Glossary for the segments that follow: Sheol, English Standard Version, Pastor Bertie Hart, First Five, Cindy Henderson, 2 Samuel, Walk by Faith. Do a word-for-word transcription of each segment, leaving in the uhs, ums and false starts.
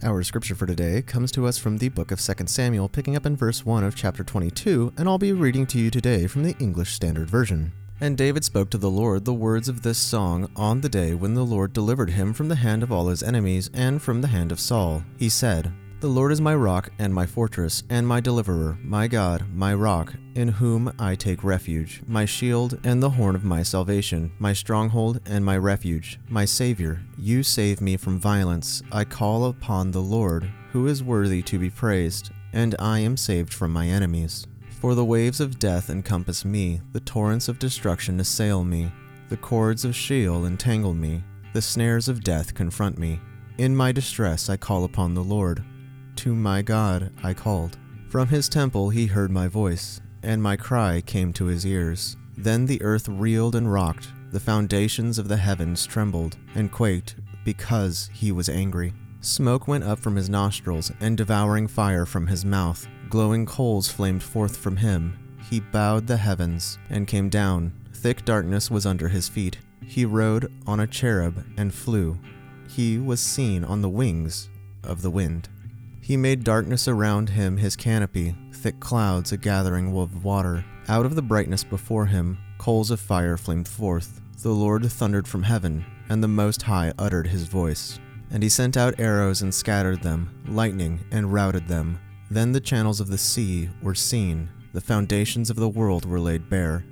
Our scripture for today comes to us from the book of Second Samuel, picking up in verse one of chapter twenty-two, and I'll be reading to you today from the English Standard Version. And David spoke to the Lord the words of this song on the day when the Lord delivered him from the hand of all his enemies and from the hand of Saul. He said, "The Lord is my rock and my fortress and my deliverer, my God, my rock, in whom I take refuge, my shield and the horn of my salvation, my stronghold and my refuge, my Savior. You save me from violence. I call upon the Lord, who is worthy to be praised, and I am saved from my enemies. For the waves of death encompass me, the torrents of destruction assail me, the cords of Sheol entangle me, the snares of death confront me. In my distress I call upon the Lord. To my God I called. From his temple he heard my voice, and my cry came to his ears. Then the earth reeled and rocked, the foundations of the heavens trembled and quaked, because he was angry. Smoke went up from his nostrils, and devouring fire from his mouth. Glowing coals flamed forth from him. He bowed the heavens and came down. Thick darkness was under his feet. He rode on a cherub and flew. He was seen on the wings of the wind. He made darkness around him his canopy, thick clouds a gathering of water. Out of the brightness before him, coals of fire flamed forth. The Lord thundered from heaven, and the Most High uttered his voice. And he sent out arrows and scattered them, lightning and routed them. Then the channels of the sea were seen, the foundations of the world were laid bare,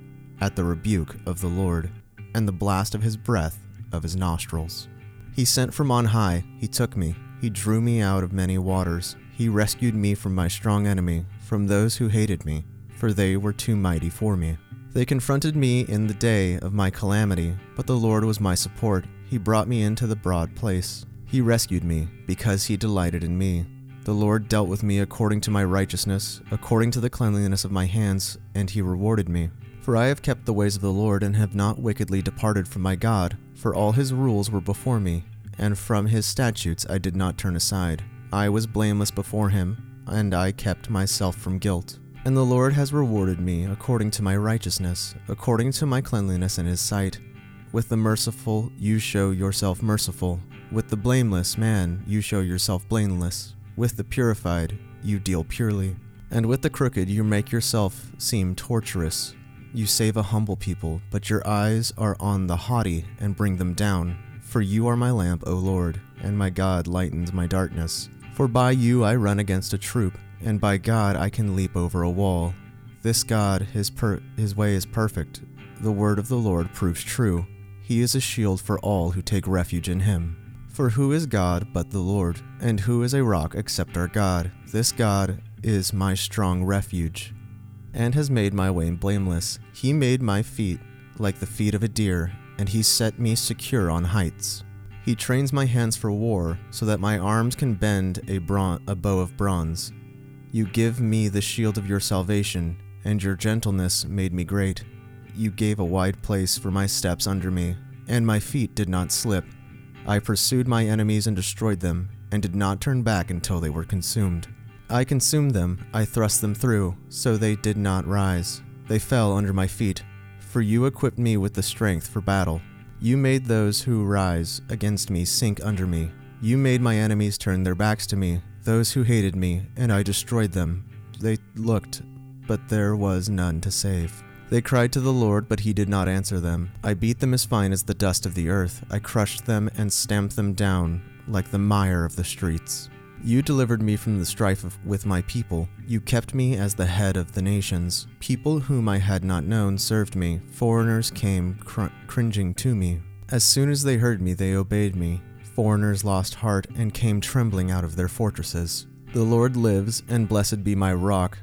at the rebuke of the Lord, and the blast of his breath of his nostrils. He sent from on high, he took me. He drew me out of many waters. He rescued me from my strong enemy, from those who hated me, for they were too mighty for me. They confronted me in the day of my calamity, but the Lord was my support. He brought me into the broad place. He rescued me, because he delighted in me. The Lord dealt with me according to my righteousness, according to the cleanliness of my hands, and he rewarded me. For I have kept the ways of the Lord and have not wickedly departed from my God, for all his rules were before me. And from his statutes I did not turn aside. I was blameless before him, and I kept myself from guilt. And the Lord has rewarded me according to my righteousness, according to my cleanliness in his sight. With the merciful you show yourself merciful. With the blameless man you show yourself blameless. With the purified you deal purely. And with the crooked you make yourself seem tortuous. You save a humble people, but your eyes are on the haughty and bring them down. For you are my lamp, O Lord, and my God lightens my darkness. For by you I run against a troop, and by God I can leap over a wall. This God, his per- his way is perfect. The word of the Lord proves true. He is a shield for all who take refuge in him. For who is God but the Lord? And who is a rock except our God? This God is my strong refuge, and has made my way blameless. He made my feet like the feet of a deer, and he set me secure on heights. He trains my hands for war, so that my arms can bend a, bron- a bow of bronze. You give me the shield of your salvation, and your gentleness made me great. You gave a wide place for my steps under me, and my feet did not slip. I pursued my enemies and destroyed them, and did not turn back until they were consumed. I consumed them, I thrust them through, so they did not rise. They fell under my feet. For you equipped me with the strength for battle. You made those who rise against me sink under me. You made my enemies turn their backs to me, those who hated me, and I destroyed them. They looked, but there was none to save. They cried to the Lord, but he did not answer them. I beat them as fine as the dust of the earth. I crushed them and stamped them down like the mire of the streets. You delivered me from the strife of, with my people. You kept me as the head of the nations. People whom I had not known served me. Foreigners came cr- cringing to me. As soon as they heard me, they obeyed me. Foreigners lost heart and came trembling out of their fortresses. The Lord lives, and blessed be my rock.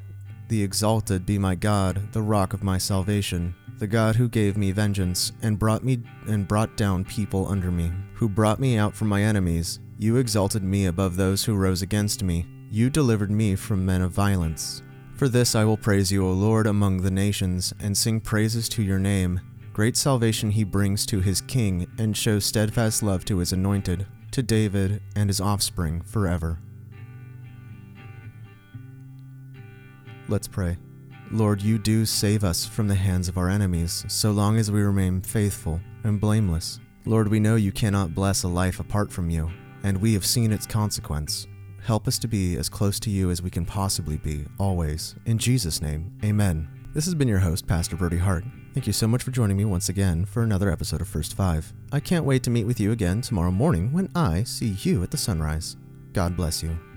The exalted be my God, the rock of my salvation. The God who gave me vengeance and brought me and brought down people under me, who brought me out from my enemies. You exalted me above those who rose against me. You delivered me from men of violence. For this I will praise you, O Lord, among the nations, and sing praises to your name. Great salvation he brings to his king, and shows steadfast love to his anointed, to David and his offspring forever. Let's pray. Lord, you do save us from the hands of our enemies, so long as we remain faithful and blameless. Lord, we know you cannot bless a life apart from you, and we have seen its consequence. Help us to be as close to you as we can possibly be, always. In Jesus' name, amen. This has been your host, Pastor Bertie Hart. Thank you so much for joining me once again for another episode of First Five. I can't wait to meet with you again tomorrow morning when I see you at the sunrise. God bless you.